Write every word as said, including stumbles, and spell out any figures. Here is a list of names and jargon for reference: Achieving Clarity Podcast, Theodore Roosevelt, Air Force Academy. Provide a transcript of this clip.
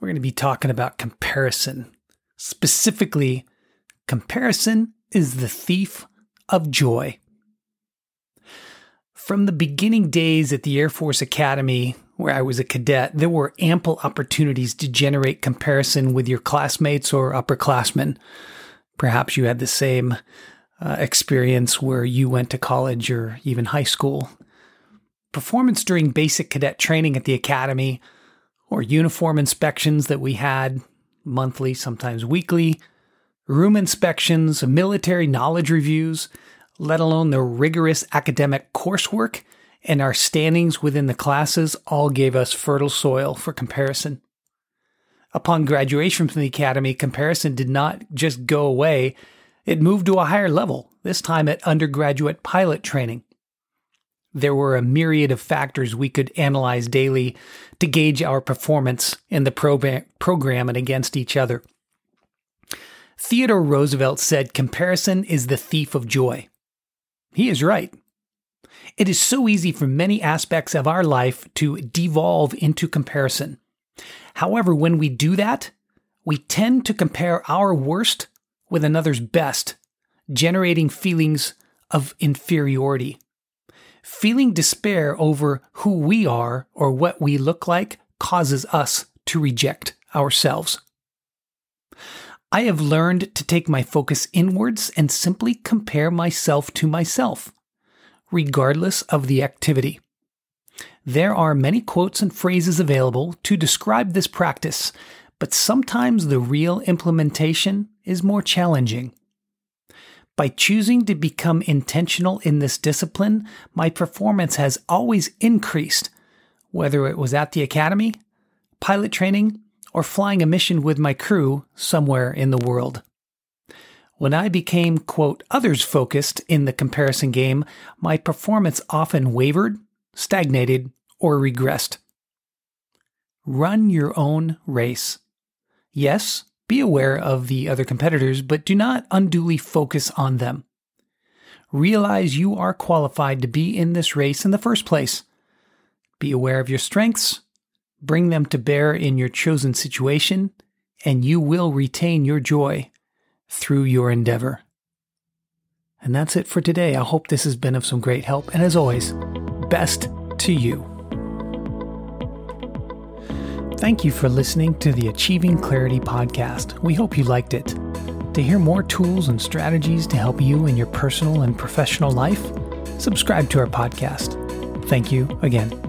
We're going to be talking about comparison. Specifically, comparison is the thief of joy. From the beginning days at the Air Force Academy, where I was a cadet, there were ample opportunities to generate comparison with your classmates or upperclassmen. Perhaps you had the same uh, experience where you went to college or even high school. Performance during basic cadet training at the academy, or uniform inspections that we had monthly, sometimes weekly, room inspections, military knowledge reviews, let alone the rigorous academic coursework, and our standings within the classes all gave us fertile soil for comparison. Upon graduation from the academy, comparison did not just go away. It moved to a higher level, this time at undergraduate pilot training. There were a myriad of factors we could analyze daily to gauge our performance in the program, program and against each other. Theodore Roosevelt said, "Comparison is the thief of joy." He is right. It is so easy for many aspects of our life to devolve into comparison. However, when we do that, we tend to compare our worst with another's best, generating feelings of inferiority. Feeling despair over who we are or what we look like causes us to reject ourselves. I have learned to take my focus inwards and simply compare myself to myself, regardless of the activity. There are many quotes and phrases available to describe this practice, but sometimes the real implementation is more challenging. By choosing to become intentional in this discipline, my performance has always increased, whether it was at the academy, pilot training, or flying a mission with my crew somewhere in the world. When I became, quote, others-focused in the comparison game, my performance often wavered, stagnated, or regressed. Run your own race. Yes, be aware of the other competitors, but do not unduly focus on them. Realize you are qualified to be in this race in the first place. Be aware of your strengths, bring them to bear in your chosen situation, and you will retain your joy through your endeavor. And that's it for today. I hope this has been of some great help. And as always, best to you. Thank you for listening to the Achieving Clarity podcast. We hope you liked it. To hear more tools and strategies to help you in your personal and professional life, subscribe to our podcast. Thank you again.